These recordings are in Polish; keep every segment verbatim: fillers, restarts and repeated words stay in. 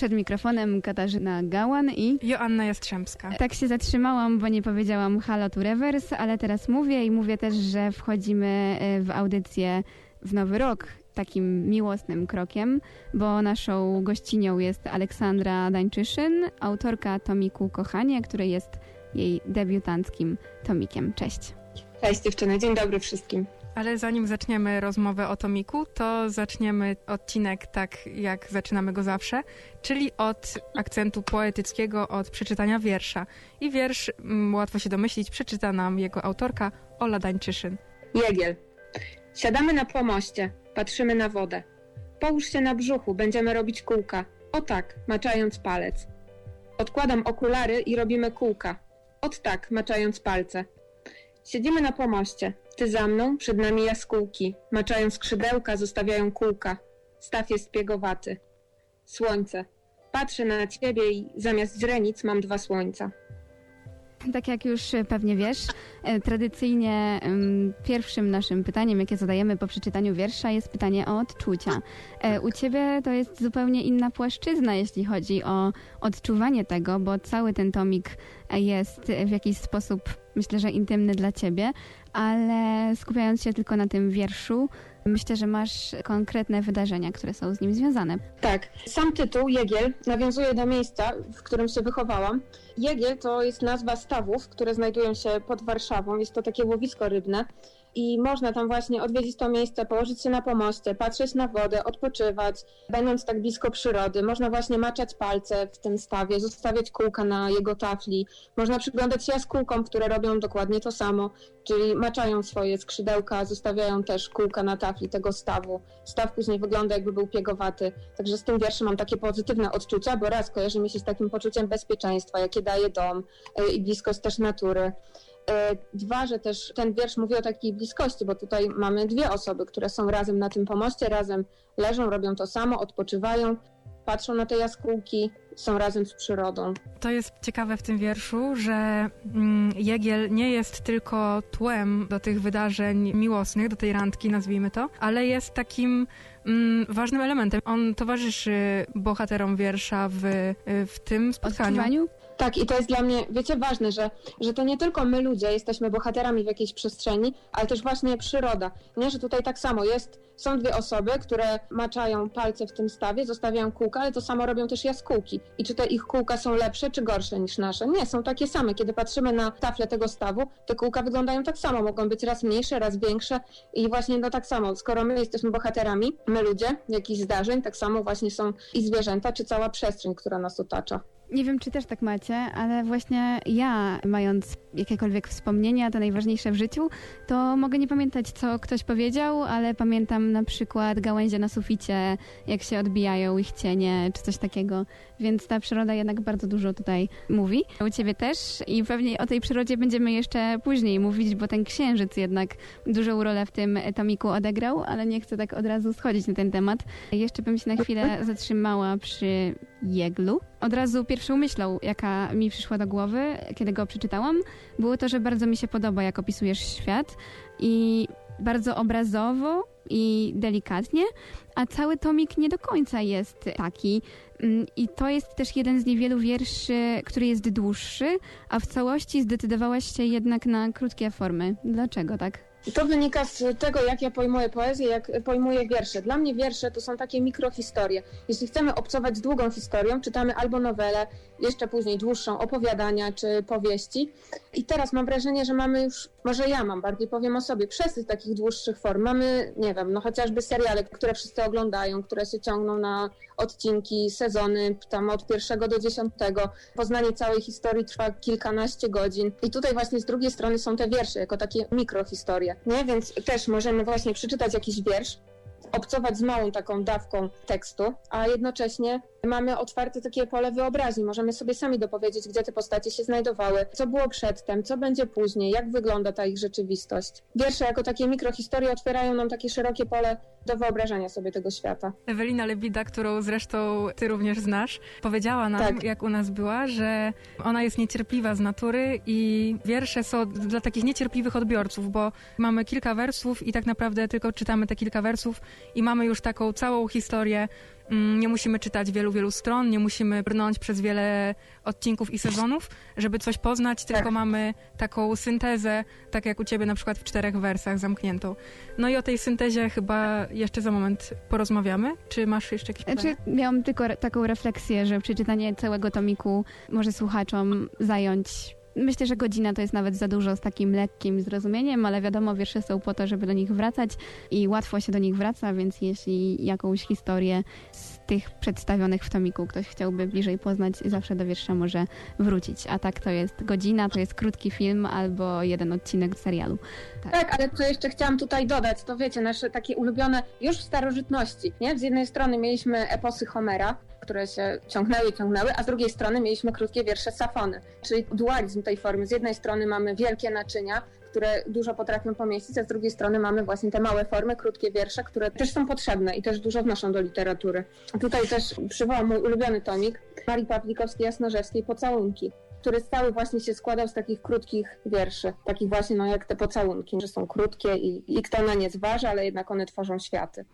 Przed mikrofonem Katarzyna Gałan i Joanna Jastrzębska. Tak się zatrzymałam, bo nie powiedziałam halo tu rewers, ale teraz mówię i mówię też, że wchodzimy w audycję w nowy rok takim miłosnym krokiem, bo naszą gościnią jest Aleksandra Dańczyszyn, autorka tomiku Kochanie, który jest jej debiutanckim tomikiem. Cześć. Cześć dziewczyny, dzień dobry wszystkim. Ale zanim zaczniemy rozmowę o tomiku, to zaczniemy odcinek tak, jak zaczynamy go zawsze, czyli od akcentu poetyckiego, od przeczytania wiersza. I wiersz, m, łatwo się domyślić, przeczyta nam jego autorka Ola Dańczyszyn. Jegiel. Siadamy na płamoście, patrzymy na wodę. Połóż się na brzuchu, będziemy robić kółka. O tak, maczając palec. Odkładam okulary i robimy kółka. Od tak, maczając palce. Siedzimy na pomoście. Ty za mną, przed nami jaskółki. Maczają skrzydełka, zostawiają kółka. Staw jest piegowaty. Słońce. Patrzę na ciebie i zamiast źrenic mam dwa słońca. Tak jak już pewnie wiesz, tradycyjnie pierwszym naszym pytaniem, jakie zadajemy po przeczytaniu wiersza, jest pytanie o odczucia. U ciebie to jest zupełnie inna płaszczyzna, jeśli chodzi o odczuwanie tego, bo cały ten tomik jest w jakiś sposób, myślę, że intymny dla ciebie, ale skupiając się tylko na tym wierszu, myślę, że masz konkretne wydarzenia, które są z nim związane. Tak. Sam tytuł, Jegiel, nawiązuje do miejsca, w którym się wychowałam. Jegiel to jest nazwa stawów, które znajdują się pod Warszawą. Jest to takie łowisko rybne i można tam właśnie odwiedzić to miejsce, położyć się na pomoście, patrzeć na wodę, odpoczywać, będąc tak blisko przyrody. Można właśnie maczać palce w tym stawie, zostawiać kółka na jego tafli. Można przyglądać się jaskółkom, które robią dokładnie to samo, czyli maczają swoje skrzydełka, zostawiają też kółka na tafli tego stawu. Staw później wygląda, jakby był piegowaty. Także z tym wierszem mam takie pozytywne odczucia, bo raz kojarzy mi się z takim poczuciem bezpieczeństwa, jakie daje dom i bliskość też natury. Dwa, że też ten wiersz mówi o takiej bliskości, bo tutaj mamy dwie osoby, które są razem na tym pomoście, razem leżą, robią to samo, odpoczywają, patrzą na te jaskółki, są razem z przyrodą. To jest ciekawe w tym wierszu, że Jegiel nie jest tylko tłem do tych wydarzeń miłosnych, do tej randki, nazwijmy to, ale jest takim mm, ważnym elementem. On towarzyszy bohaterom wiersza w, w tym spotkaniu. Odczuwaniu? Tak, i to jest dla mnie, wiecie, ważne, że, że to nie tylko my ludzie jesteśmy bohaterami w jakiejś przestrzeni, ale też właśnie przyroda. Nie, że tutaj tak samo jest, są dwie osoby, które maczają palce w tym stawie, zostawiają kółka, ale to samo robią też jaskółki. I czy te ich kółka są lepsze czy gorsze niż nasze? Nie, są takie same. Kiedy patrzymy na taflę tego stawu, te kółka wyglądają tak samo. Mogą być raz mniejsze, raz większe i właśnie no tak samo. Skoro my jesteśmy bohaterami, my ludzie, jakichś zdarzeń, tak samo właśnie są i zwierzęta, czy cała przestrzeń, która nas otacza. Nie wiem, czy też tak macie, ale właśnie ja, mając jakiekolwiek wspomnienia, to najważniejsze w życiu, to mogę nie pamiętać, co ktoś powiedział, ale pamiętam na przykład gałęzie na suficie, jak się odbijają ich cienie, czy coś takiego. Więc ta przyroda jednak bardzo dużo tutaj mówi. U ciebie też i pewnie o tej przyrodzie będziemy jeszcze później mówić, bo ten księżyc jednak dużą rolę w tym tomiku odegrał, ale nie chcę tak od razu schodzić na ten temat. Jeszcze bym się na chwilę zatrzymała przy Jeglu. Od razu pierwszą myślą, jaka mi przyszła do głowy, kiedy go przeczytałam, było to, że bardzo mi się podoba, jak opisujesz świat i bardzo obrazowo i delikatnie, a cały tomik nie do końca jest taki. I to jest też jeden z niewielu wierszy, który jest dłuższy, a w całości zdecydowałaś się jednak na krótkie formy. Dlaczego tak? To wynika z tego, jak ja pojmuję poezję, jak pojmuję wiersze. Dla mnie wiersze to są takie mikrohistorie. Jeśli chcemy obcować z długą historią, czytamy albo nowelę, jeszcze później dłuższą, opowiadania czy powieści. I teraz mam wrażenie, że mamy już, może ja mam, bardziej powiem o sobie, przesyt takich dłuższych form. Mamy, nie wiem, no chociażby seriale, które wszyscy oglądają, które się ciągną na odcinki, sezony, tam od pierwszego do dziesiątego. Poznanie całej historii trwa kilkanaście godzin. I tutaj właśnie z drugiej strony są te wiersze, jako takie mikrohistorie. Nie? Więc też możemy właśnie przeczytać jakiś wiersz, obcować z małą taką dawką tekstu, a jednocześnie mamy otwarte takie pole wyobraźni. Możemy sobie sami dopowiedzieć, gdzie te postacie się znajdowały, co było przedtem, co będzie później, jak wygląda ta ich rzeczywistość. Wiersze jako takie mikrohistorie otwierają nam takie szerokie pole do wyobrażania sobie tego świata. Ewelina Lebida, którą zresztą ty również znasz, powiedziała nam, tak, jak u nas była, że ona jest niecierpliwa z natury i wiersze są dla takich niecierpliwych odbiorców, bo mamy kilka wersów i tak naprawdę tylko czytamy te kilka wersów i mamy już taką całą historię Nie musimy czytać wielu, wielu stron, nie musimy brnąć przez wiele odcinków i sezonów, żeby coś poznać, tylko tak. mamy taką syntezę, tak jak u ciebie na przykład w czterech wersach zamkniętą. No i o tej syntezie chyba jeszcze za moment porozmawiamy. Czy masz jeszcze jakieś pytania? Znaczy, miałam tylko re- taką refleksję, że przeczytanie całego tomiku może słuchaczom zająć... Myślę, że godzina to jest nawet za dużo z takim lekkim zrozumieniem, ale wiadomo, wiersze są po to, żeby do nich wracać i łatwo się do nich wraca, więc jeśli jakąś historię z tych przedstawionych w tomiku ktoś chciałby bliżej poznać, zawsze do wiersza może wrócić. A tak to jest godzina, to jest krótki film albo jeden odcinek serialu. Tak, tak, ale co jeszcze chciałam tutaj dodać, to wiecie, nasze takie ulubione już w starożytności, nie? Z jednej strony mieliśmy eposy Homera, które się ciągnęły i ciągnęły, a z drugiej strony mieliśmy krótkie wiersze Safony, czyli dualizm tej formy. Z jednej strony mamy wielkie naczynia, które dużo potrafią pomieścić, a z drugiej strony mamy właśnie te małe formy, krótkie wiersze, które też są potrzebne i też dużo wnoszą do literatury. Tutaj też przywołam mój ulubiony tomik Marii Pawlikowskiej-Jasnorzewskiej Pocałunki, który cały właśnie się składał z takich krótkich wierszy, takich właśnie no jak te pocałunki, że są krótkie i, i kto na nie zważa, ale jednak one tworzą światy.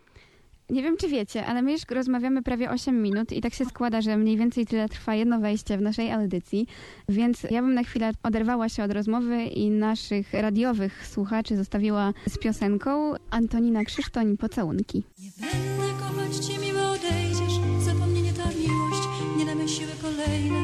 Nie wiem, czy wiecie, ale my już rozmawiamy prawie osiem minut i tak się składa, że mniej więcej tyle trwa jedno wejście w naszej audycji, więc ja bym na chwilę oderwała się od rozmowy i naszych radiowych słuchaczy zostawiła z piosenką Antonina Krzysztoń, Pocałunki. Nie będę kochać cię, mimo odejdziesz, zapomnienie ta miłość, nie damy siły kolejne,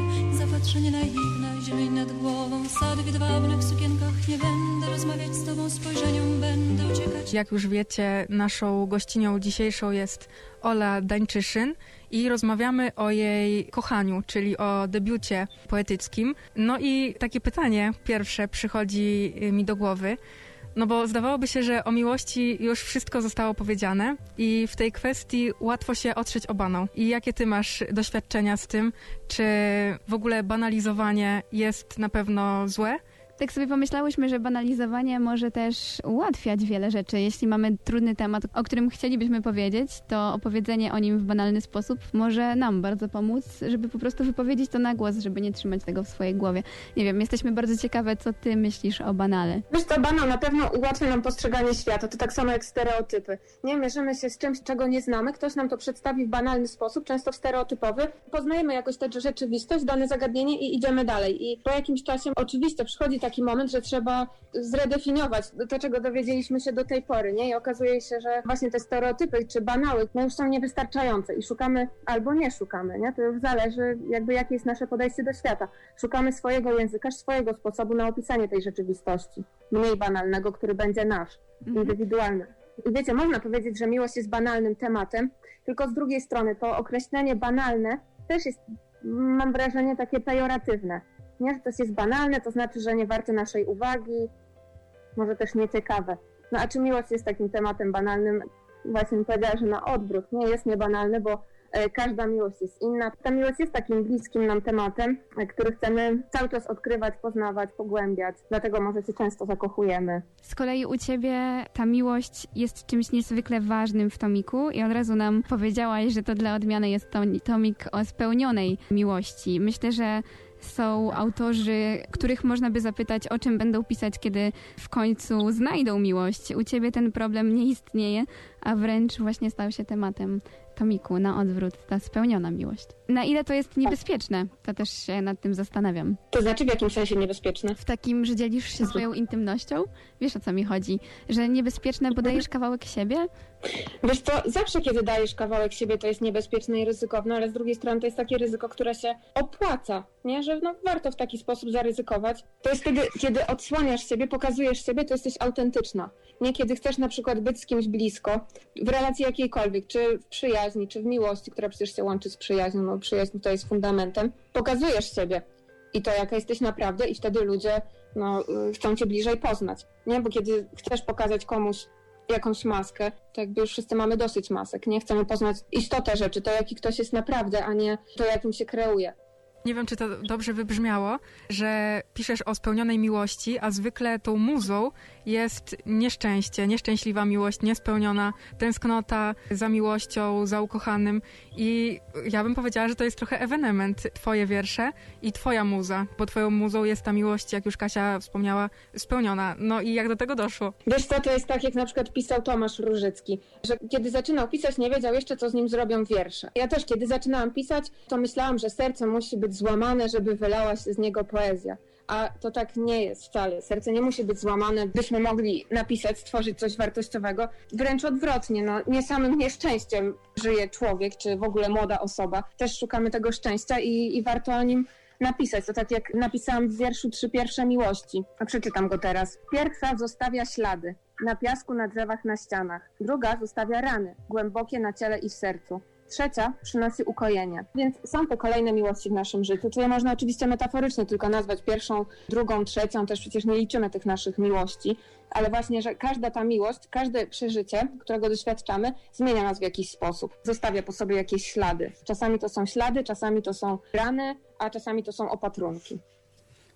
zapatrzenie naiwne, zieleń nad głową, sady widwabne w sukienkach, nie będę rozmawiać z tobą, spojrzeniem będę uciekać. Jak już wiecie, naszą gościnią dzisiejszą jest Ola Dańczyszyn i rozmawiamy o jej kochaniu, czyli o debiucie poetyckim. No i takie pytanie pierwsze przychodzi mi do głowy, no bo zdawałoby się, że o miłości już wszystko zostało powiedziane i w tej kwestii łatwo się otrzeć o banał. I jakie ty masz doświadczenia z tym? Czy w ogóle banalizowanie jest na pewno złe? Tak sobie pomyślałyśmy, że banalizowanie może też ułatwiać wiele rzeczy. Jeśli mamy trudny temat, o którym chcielibyśmy powiedzieć, to opowiedzenie o nim w banalny sposób może nam bardzo pomóc, żeby po prostu wypowiedzieć to na głos, żeby nie trzymać tego w swojej głowie. Nie wiem, jesteśmy bardzo ciekawe, co ty myślisz o banale. Wiesz co, banał na pewno ułatwia nam postrzeganie świata. To tak samo jak stereotypy. Nie mierzymy się z czymś, czego nie znamy. Ktoś nam to przedstawi w banalny sposób, często w stereotypowy. Poznajemy jakoś tę rzeczywistość, dane zagadnienie i idziemy dalej. I po jakimś czasie oczywiście przychodzi tak taki moment, że trzeba zredefiniować to, czego dowiedzieliśmy się do tej pory, nie? I okazuje się, że właśnie te stereotypy czy banały no już są niewystarczające i szukamy albo nie szukamy, nie? To już zależy jakby jakie jest nasze podejście do świata. Szukamy swojego języka, swojego sposobu na opisanie tej rzeczywistości, mniej banalnego, który będzie nasz, mhm. indywidualny. I wiecie, można powiedzieć, że miłość jest banalnym tematem, tylko z drugiej strony to określenie banalne też jest, mam wrażenie, takie pejoratywne. Nie, że to jest banalne, to znaczy, że nie warte naszej uwagi, może też nieciekawe. No a czy miłość jest takim tematem banalnym? Właśnie bym powiedziała, że na odwrót, nie jest niebanalny, bo e, każda miłość jest inna. Ta miłość jest takim bliskim nam tematem, e, który chcemy cały czas odkrywać, poznawać, pogłębiać. Dlatego może się często zakochujemy. Z kolei u ciebie ta miłość jest czymś niezwykle ważnym w tomiku i od razu nam powiedziałaś, że to dla odmiany jest tomik o spełnionej miłości. Myślę, że są autorzy, których można by zapytać, o czym będą pisać, kiedy w końcu znajdą miłość. U ciebie ten problem nie istnieje, a wręcz właśnie stał się tematem tomiku. Na odwrót, ta spełniona miłość. Na ile to jest niebezpieczne? To też się nad tym zastanawiam. To znaczy w jakim sensie niebezpieczne? W takim, że dzielisz się swoją intymnością? Wiesz, o co mi chodzi? Że niebezpieczne, bo dajesz kawałek siebie? Wiesz co, zawsze kiedy dajesz kawałek siebie, to jest niebezpieczne i ryzykowne, ale z drugiej strony to jest takie ryzyko, które się opłaca, nie? Że no, warto w taki sposób zaryzykować. To jest wtedy, kiedy odsłaniasz siebie, pokazujesz siebie, to jesteś autentyczna. Nie? Kiedy chcesz na przykład być z kimś blisko, w relacji jakiejkolwiek, czy w przyjaźni, czy w miłości, która przecież się łączy z przyjaźnią, no przyjaźń to jest fundamentem, pokazujesz siebie i to, jaka jesteś naprawdę i wtedy ludzie no, chcą cię bliżej poznać, nie? Bo kiedy chcesz pokazać komuś jakąś maskę, to jakby już wszyscy mamy dosyć masek, nie? Chcemy poznać istotę rzeczy, to jaki ktoś jest naprawdę, a nie to, jakim się kreuje. Nie wiem, czy to dobrze wybrzmiało, że piszesz o spełnionej miłości, a zwykle tą muzą jest nieszczęście, nieszczęśliwa miłość, niespełniona, tęsknota za miłością, za ukochanym. I ja bym powiedziała, że to jest trochę ewenement, twoje wiersze i twoja muza, bo twoją muzą jest ta miłość, jak już Kasia wspomniała, spełniona. No i jak do tego doszło? Wiesz co, to jest tak, jak na przykład pisał Tomasz Różycki, że kiedy zaczynał pisać, nie wiedział jeszcze, co z nim zrobią wiersze. Ja też, kiedy zaczynałam pisać, to myślałam, że serce musi być złamane, żeby wylała się z niego poezja. A to tak nie jest wcale. Serce nie musi być złamane, byśmy mogli napisać, stworzyć coś wartościowego. Wręcz odwrotnie, no, nie samym nieszczęściem żyje człowiek, czy w ogóle młoda osoba. Też szukamy tego szczęścia i, i warto o nim napisać. To tak jak napisałam w wierszu Trzy Pierwsze Miłości. A przeczytam go teraz. Pierwsza zostawia ślady. Na piasku, na drzewach, na ścianach. Druga zostawia rany, głębokie na ciele i w sercu. Trzecia przynosi ukojenie. Więc są te kolejne miłości w naszym życiu, które można oczywiście metaforycznie tylko nazwać pierwszą, drugą, trzecią, też przecież nie liczymy tych naszych miłości, ale właśnie, że każda ta miłość, każde przeżycie, którego doświadczamy, zmienia nas w jakiś sposób, zostawia po sobie jakieś ślady. Czasami to są ślady, czasami to są rany, a czasami to są opatrunki.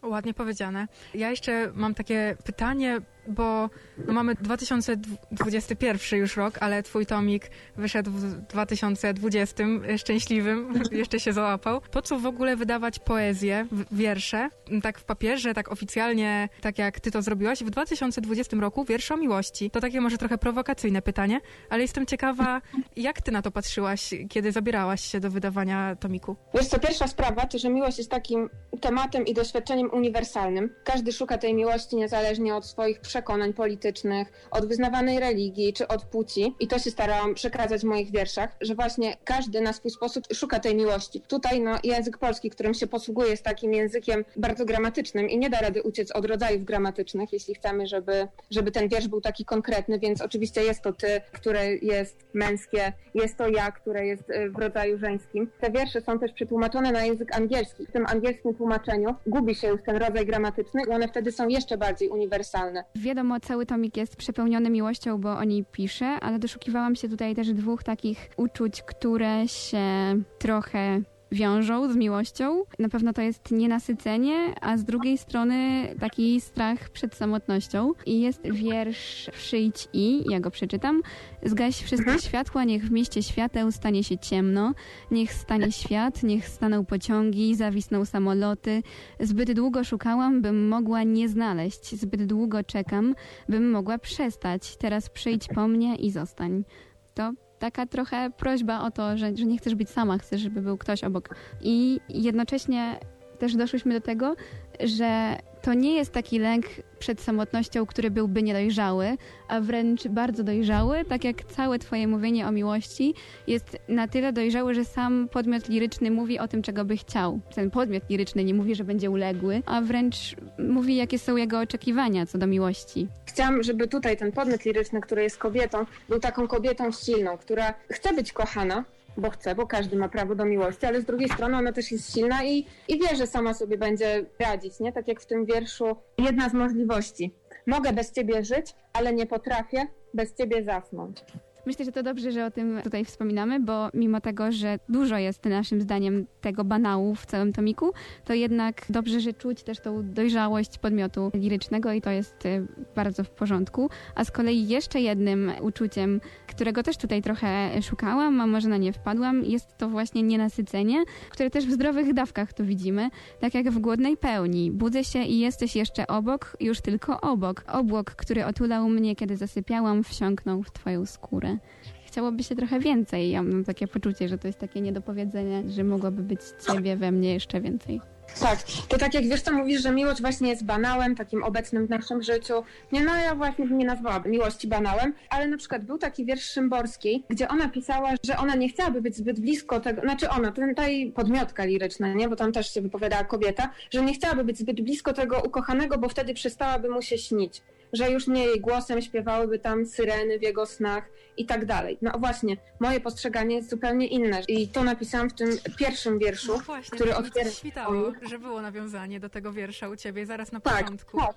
Ładnie powiedziane. Ja jeszcze mam takie pytanie, bo no mamy dwa tysiące dwudziesty pierwszy już rok, ale twój tomik wyszedł w dwa tysiące dwudziestym, szczęśliwym, jeszcze się załapał. Po co w ogóle wydawać poezję, wiersze, tak w papierze, tak oficjalnie, tak jak ty to zrobiłaś, w dwa tysiące dwudziestym roku wiersze o miłości? To takie może trochę prowokacyjne pytanie, ale jestem ciekawa, jak ty na to patrzyłaś, kiedy zabierałaś się do wydawania tomiku? Wiesz co, pierwsza sprawa to, że miłość jest takim tematem i doświadczeniem uniwersalnym. Każdy szuka tej miłości niezależnie od swoich przekonań politycznych, od wyznawanej religii czy od płci. I to się starałam przekazać w moich wierszach, że właśnie każdy na swój sposób szuka tej miłości. Tutaj no, język polski, którym się posługuje, jest takim językiem bardzo gramatycznym i nie da rady uciec od rodzajów gramatycznych, jeśli chcemy, żeby, żeby ten wiersz był taki konkretny, więc oczywiście jest to ty, które jest męskie, jest to ja, które jest w rodzaju żeńskim. Te wiersze są też przetłumaczone na język angielski. W tym angielskim tłumaczeniu gubi się już ten rodzaj gramatyczny i one wtedy są jeszcze bardziej uniwersalne. Wiadomo, cały tomik jest przepełniony miłością, bo o niej piszę, ale doszukiwałam się tutaj też dwóch takich uczuć, które się trochę wiążą z miłością. Na pewno to jest nienasycenie, a z drugiej strony taki strach przed samotnością. I jest wiersz Przyjdź i, ja go przeczytam, zgaś wszystkie mhm. światła, niech w mieście świateł stanie się ciemno, niech stanie świat, niech staną pociągi, zawisną samoloty. Zbyt długo szukałam, bym mogła nie znaleźć, zbyt długo czekam, bym mogła przestać. Teraz przyjdź po mnie i zostań. To taka trochę prośba o to, że, że nie chcesz być sama, chcesz, żeby był ktoś obok. I jednocześnie też doszłyśmy do tego, że to nie jest taki lęk przed samotnością, który byłby niedojrzały, a wręcz bardzo dojrzały, tak jak całe twoje mówienie o miłości jest na tyle dojrzały, że sam podmiot liryczny mówi o tym, czego by chciał. Ten podmiot liryczny nie mówi, że będzie uległy, a wręcz mówi, jakie są jego oczekiwania co do miłości. Chciałam, żeby tutaj ten podmiot liryczny, który jest kobietą, był taką kobietą silną, która chce być kochana, bo chce, bo każdy ma prawo do miłości, ale z drugiej strony ona też jest silna i, i wie, że sama sobie będzie radzić, nie? Tak jak w tym wierszu Jedna z możliwości. Mogę bez ciebie żyć, ale nie potrafię bez ciebie zasnąć. Myślę, że to dobrze, że o tym tutaj wspominamy, bo mimo tego, że dużo jest naszym zdaniem tego banału w całym tomiku, to jednak dobrze, że czuć też tą dojrzałość podmiotu lirycznego i to jest bardzo w porządku. A z kolei jeszcze jednym uczuciem, którego też tutaj trochę szukałam, a może na nie wpadłam, jest to właśnie nienasycenie, które też w zdrowych dawkach tu widzimy, tak jak w głodnej pełni. Budzę się i jesteś jeszcze obok, już tylko obok. Obłok, który otulał mnie, kiedy zasypiałam, wsiąknął w twoją skórę. Chciałoby się trochę więcej. Ja mam takie poczucie, że to jest takie niedopowiedzenie, że mogłoby być ciebie we mnie jeszcze więcej. Tak, to tak jak wiesz co mówisz, że miłość właśnie jest banałem, takim obecnym w naszym życiu. Nie, no ja właśnie nie nazwałabym miłości banałem, ale na przykład był taki wiersz Szymborskiej, gdzie ona pisała, że ona nie chciałaby być zbyt blisko tego, znaczy ona, ta jej podmiotka liryczna, nie, bo tam też się wypowiadała kobieta, że nie chciałaby być zbyt blisko tego ukochanego, bo wtedy przestałaby mu się śnić, że już nie jej głosem śpiewałyby tam syreny w jego snach i tak dalej. No właśnie, moje postrzeganie jest zupełnie inne i to napisałam w tym pierwszym wierszu, no właśnie, który otwiera... Świtało, że było nawiązanie do tego wiersza u ciebie zaraz na tak, początku. Tak.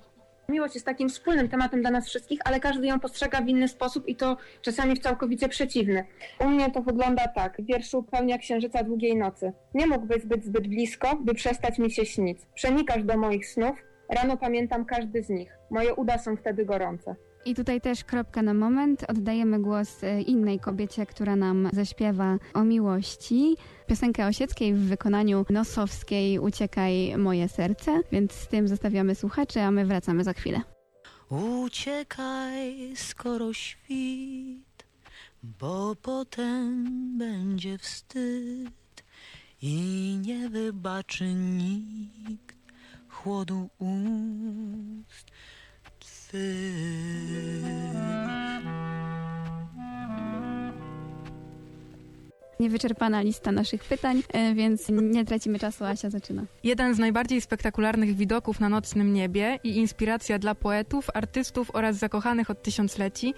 Miłość jest takim wspólnym tematem dla nas wszystkich, ale każdy ją postrzega w inny sposób i to czasami w całkowicie przeciwny. U mnie to wygląda tak. W wierszu Pełnia księżyca długiej nocy. Nie mógłbyś być zbyt blisko, by przestać mi się śnić. Przenikasz do moich snów, rano pamiętam każdy z nich. Moje uda są wtedy gorące. I tutaj też kropka na moment. Oddajemy głos innej kobiecie, która nam zaśpiewa o miłości. Piosenkę Osieckiej w wykonaniu Nosowskiej Uciekaj moje serce. Więc z tym zostawiamy słuchaczy, a my wracamy za chwilę. Uciekaj, skoro świt, bo potem będzie wstyd i nie wybaczy nikt chłodu ust. Niewyczerpana lista naszych pytań, więc nie tracimy czasu, Asia zaczyna. Jeden z najbardziej spektakularnych widoków na nocnym niebie i inspiracja dla poetów, artystów oraz zakochanych od tysiącleci.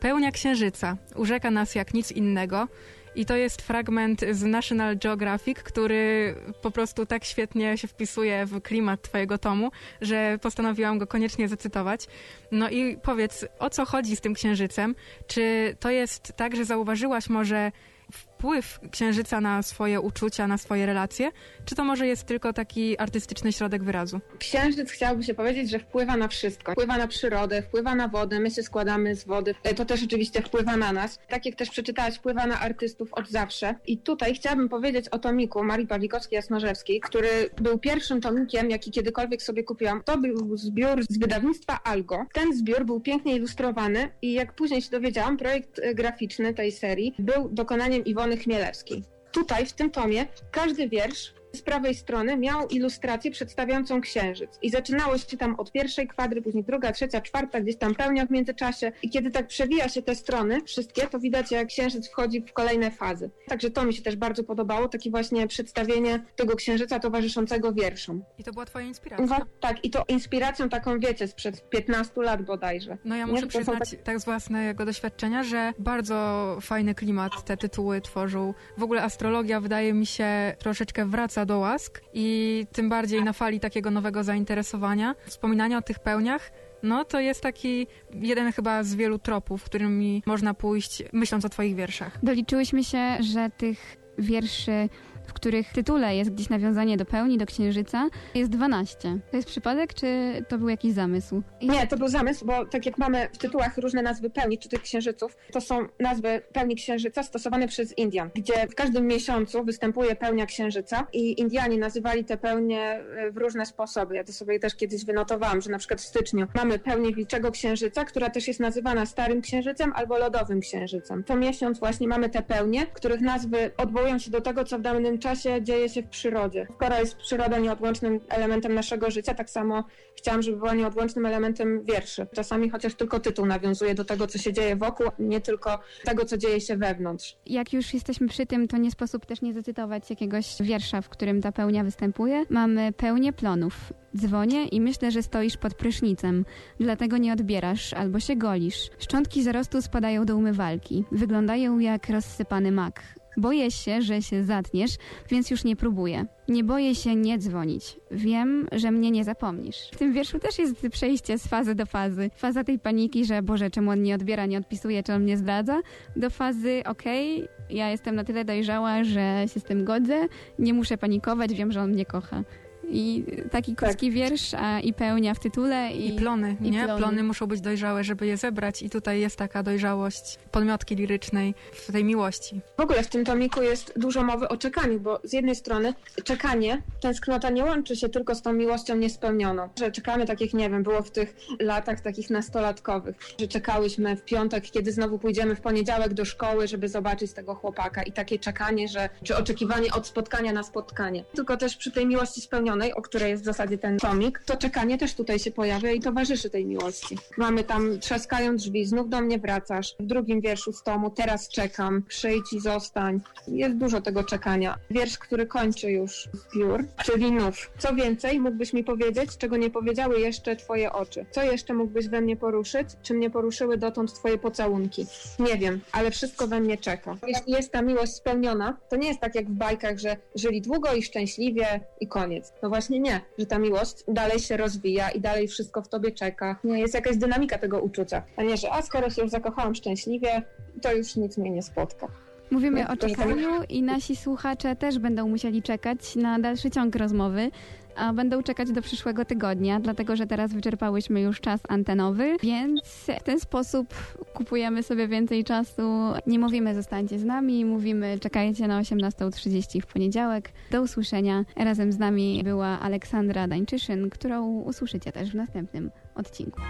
Pełnia księżyca urzeka nas jak nic innego. I to jest fragment z National Geographic, który po prostu tak świetnie się wpisuje w klimat twojego tomu, że postanowiłam go koniecznie zacytować. No i powiedz, o co chodzi z tym księżycem? Czy to jest tak, że zauważyłaś może wpływ księżyca na swoje uczucia, na swoje relacje? Czy to może jest tylko taki artystyczny środek wyrazu? Księżyc, chciałoby się powiedzieć, że wpływa na wszystko. Wpływa na przyrodę, wpływa na wodę, my się składamy z wody. To też oczywiście wpływa na nas. Tak jak też przeczytałaś, wpływa na artystów od zawsze. I tutaj chciałabym powiedzieć o tomiku Marii Pawlikowskiej-Jasnorzewskiej, który był pierwszym tomikiem, jaki kiedykolwiek sobie kupiłam. To był zbiór z wydawnictwa Algo. Ten zbiór był pięknie ilustrowany i jak później się dowiedziałam, projekt graficzny tej serii był dokonany Iwony Chmielewskiej. Tutaj, w tym tomie, każdy wiersz z prawej strony miał ilustrację przedstawiającą księżyc. I zaczynało się tam od pierwszej kwadry, później druga, trzecia, czwarta, gdzieś tam pełnia w międzyczasie. I kiedy tak przewija się te strony wszystkie, to widać, jak księżyc wchodzi w kolejne fazy. Także to mi się też bardzo podobało, takie właśnie przedstawienie tego księżyca towarzyszącego wierszom. I to była twoja inspiracja? No, tak, i to inspiracją taką, wiecie, sprzed piętnastu lat bodajże. No ja muszę nie? przyznać tak... tak z własnego doświadczenia, że bardzo fajny klimat te tytuły tworzył. W ogóle astrologia, wydaje mi się, troszeczkę wraca do łask i tym bardziej na fali takiego nowego zainteresowania, wspominania o tych pełniach, no to jest taki jeden chyba z wielu tropów, którymi można pójść, myśląc o twoich wierszach. Doliczyłyśmy się, że tych wierszy, w których tytule jest gdzieś nawiązanie do pełni, do księżyca, jest dwanaście. To jest przypadek, czy to był jakiś zamysł? Nie, to był zamysł, bo tak jak mamy w tytułach różne nazwy pełni czy tych księżyców, to są nazwy pełni księżyca stosowane przez Indian, gdzie w każdym miesiącu występuje pełnia księżyca i Indianie nazywali te pełnie w różne sposoby. Ja to sobie też kiedyś wynotowałam, że na przykład w styczniu mamy pełnię wilczego księżyca, która też jest nazywana starym księżycem albo lodowym księżycem. To miesiąc właśnie mamy te pełnie, których nazwy odwołują się do tego, co w danym czasie dzieje się w przyrodzie. Skoro jest przyroda nieodłącznym elementem naszego życia, tak samo chciałam, żeby była nieodłącznym elementem wierszy. Czasami chociaż tylko tytuł nawiązuje do tego, co się dzieje wokół, nie tylko tego, co dzieje się wewnątrz. Jak już jesteśmy przy tym, to nie sposób też nie zacytować jakiegoś wiersza, w którym ta pełnia występuje. Mamy pełnię plonów. Dzwonię i myślę, że stoisz pod prysznicem. Dlatego nie odbierasz albo się golisz. Szczątki zarostu spadają do umywalki. Wyglądają jak rozsypany mak. Boję się, że się zatniesz, więc już nie próbuję. Nie boję się nie dzwonić. Wiem, że mnie nie zapomnisz. W tym wierszu też jest przejście z fazy do fazy. Faza tej paniki, że Boże, czemu on nie odbiera, nie odpisuje, czy on mnie zdradza, do fazy okej, okay, ja jestem na tyle dojrzała, że się z tym godzę, nie muszę panikować, wiem, że on mnie kocha. I taki krótki tak. wiersz a, i pełnia w tytule. I, I plony, i nie? Plony. plony muszą być dojrzałe, żeby je zebrać i tutaj jest taka dojrzałość podmiotki lirycznej w tej miłości. W ogóle w tym tomiku jest dużo mowy o czekaniu, bo z jednej strony czekanie, tęsknota nie łączy się tylko z tą miłością niespełnioną. Że czekamy takich, nie wiem, było w tych latach takich nastolatkowych, że czekałyśmy w piątek, kiedy znowu pójdziemy w poniedziałek do szkoły, żeby zobaczyć tego chłopaka i takie czekanie, że czy oczekiwanie od spotkania na spotkanie. Tylko też przy tej miłości spełnionej, o której jest w zasadzie ten tomik, to czekanie też tutaj się pojawia i towarzyszy tej miłości. Mamy tam trzaskają drzwi, znów do mnie wracasz. W drugim wierszu z tomu teraz czekam, przyjdź i zostań. Jest dużo tego czekania. Wiersz, który kończy już zbiór, czyli nów. Co więcej mógłbyś mi powiedzieć, czego nie powiedziały jeszcze twoje oczy? Co jeszcze mógłbyś we mnie poruszyć? Czy mnie poruszyły dotąd twoje pocałunki? Nie wiem, ale wszystko we mnie czeka. Jeśli jest ta miłość spełniona, to nie jest tak jak w bajkach, że żyli długo i szczęśliwie i koniec. No właśnie nie, że ta miłość dalej się rozwija i dalej wszystko w tobie czeka. Nie, jest jakaś dynamika tego uczucia. A nie, że a skoro się już zakochałam szczęśliwie, to już nic mnie nie spotka. Mówimy no, o czekaniu i nasi słuchacze też będą musieli czekać na dalszy ciąg rozmowy, a będą czekać do przyszłego tygodnia, dlatego że teraz wyczerpałyśmy już czas antenowy, więc w ten sposób kupujemy sobie więcej czasu. Nie mówimy zostańcie z nami, mówimy czekajcie na osiemnasta trzydzieści w poniedziałek. Do usłyszenia. Razem z nami była Aleksandra Dańczyszyn, którą usłyszycie też w następnym odcinku.